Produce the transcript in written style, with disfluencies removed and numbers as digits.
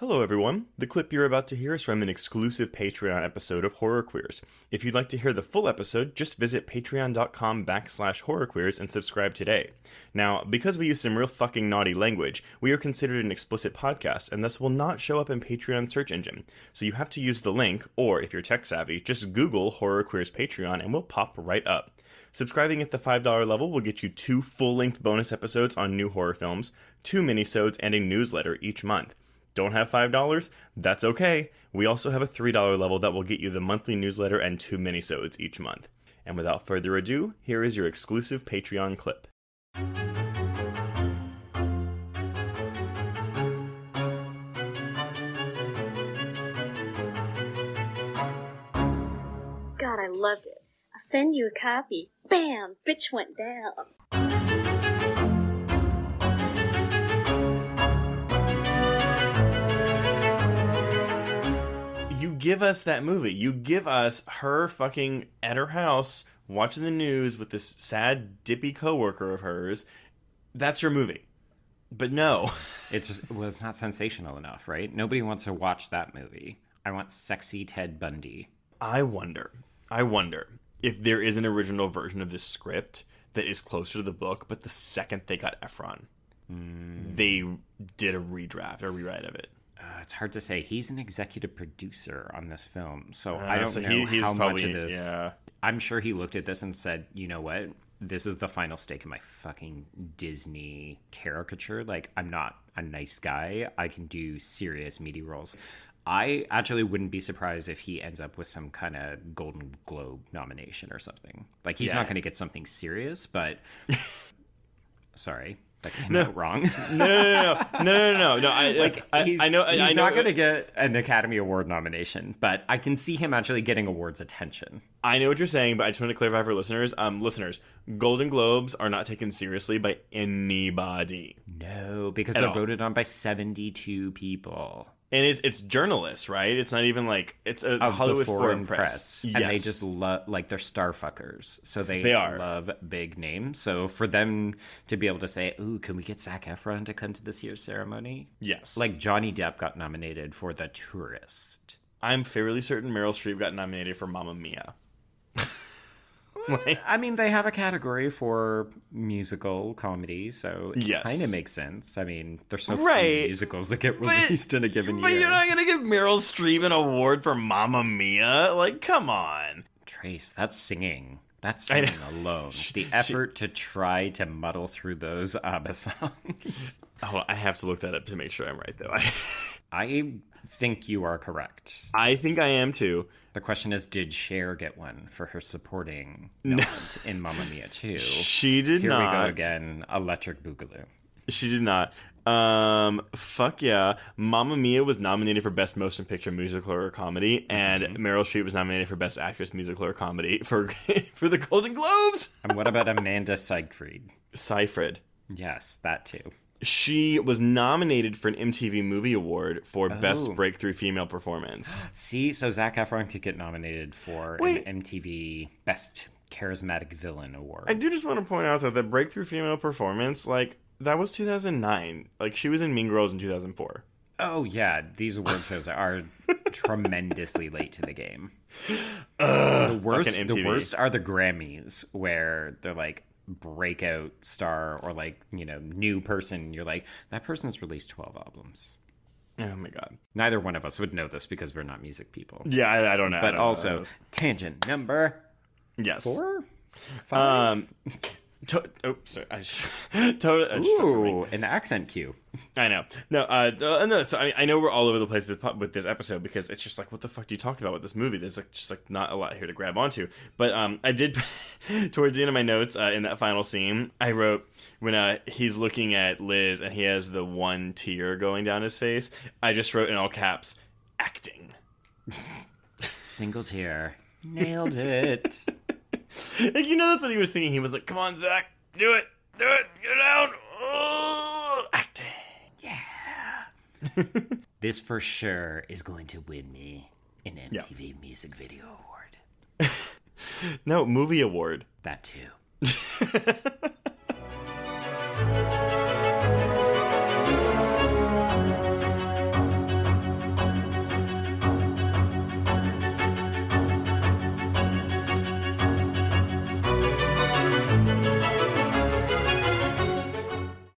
Hello everyone, the clip you're about to hear is from an exclusive Patreon episode of Horror Queers. If you'd like to hear the full episode, just visit patreon.com/horrorqueers and subscribe today. Now, because we use some real fucking naughty language, we are considered an explicit podcast and thus will not show up in Patreon's search engine. So you have to use the link, or if you're tech savvy, just Google Horror Queers Patreon and we'll pop right up. Subscribing at the $5 level will get you 2 full-length bonus episodes on new horror films, 2 minisodes, and a newsletter each month. Don't have $5? That's okay. We also have a $3 level that will get you the monthly newsletter and 2 minisodes each month. And without further ado, here is your exclusive Patreon clip. God, I loved it. I'll send you a copy. Bam! Bitch went down. You give us that movie. You give us her fucking at her house watching the news with this sad dippy coworker of hers. That's your movie. But no, it's not sensational enough, right? Nobody wants to watch that movie. I want sexy Ted Bundy. I wonder if there is an original version of this script that is closer to the book. But the second they got Efron, they did a redraft or rewrite of it. It's hard to say. He's an executive producer on this film, so I don't know how much of this... Yeah. I'm sure he looked at this and said, you know what? This is the final stake in my fucking Disney caricature. Like, I'm not a nice guy. I can do serious meaty roles. I actually wouldn't be surprised if he ends up with some kind of Golden Globe nomination or something. Like, he's not going to get something serious, but... Sorry. That came out wrong. No. I know he's not going to get an Academy Award nomination, but I can see him actually getting awards attention. I know what you're saying, but I just want to clarify for listeners. Listeners, Golden Globes are not taken seriously by anybody. No, because they're voted on by 72 people. And it's journalists, right? It's not even like it's a Hollywood Foreign Press. Yes. And they just love, like, they're star fuckers. So they love big names. So for them to be able to say, ooh, can we get Zac Efron to come to this year's ceremony? Yes. Like Johnny Depp got nominated for The Tourist. I'm fairly certain Meryl Streep got nominated for Mamma Mia. Like, I mean, they have a category for musical comedy, so it kind of makes sense. I mean, there's so few musicals that get released in a given year. But you're not going to give Meryl Streep an award for Mamma Mia? Like, come on. Trace, that's singing. That's singing alone. The effort to try to muddle through those ABBA songs. Oh, I have to look that up to make sure I'm right, though. I think you are correct. I think I am, too. The question is, did Cher get one for her supporting in Mamma Mia 2? She did not. Here we go again. Electric Boogaloo. She did not. Fuck yeah. Mamma Mia was nominated for Best Motion Picture Musical or Comedy, and Meryl Streep was nominated for Best Actress Musical or Comedy for the Golden Globes. And what about Amanda Seyfried? Seyfried. Yes, that too. She was nominated for an MTV Movie Award for Best Breakthrough Female Performance. See, so Zac Efron could get nominated for an MTV Best Charismatic Villain Award. I do just want to point out, though, that Breakthrough Female Performance, like, that was 2009. Like, she was in Mean Girls in 2004. Oh, yeah. These award shows are tremendously late to the game. The worst are the Grammys, where they're like, breakout star or like, you know, new person, you're like, that person's released 12 albums. Oh my god. Neither one of us would know this because we're not music people. Yeah, I don't know. But also, tangent number 4? 5? Ooh, an accent cue. I know. No. So I know we're all over the place with this episode because it's just like, what the fuck do you talk about with this movie? There's like just like not a lot here to grab onto. But I did towards the end of my notes in that final scene, I wrote when he's looking at Liz and he has the one tear going down his face. I just wrote in all caps, acting. Single tear. Nailed it. Like, you know, that's what he was thinking. He was like, come on, Zac, do it, get it out. Oh, acting. Yeah. This for sure is going to win me an MTV Music Video Award. No, Movie Award. That too.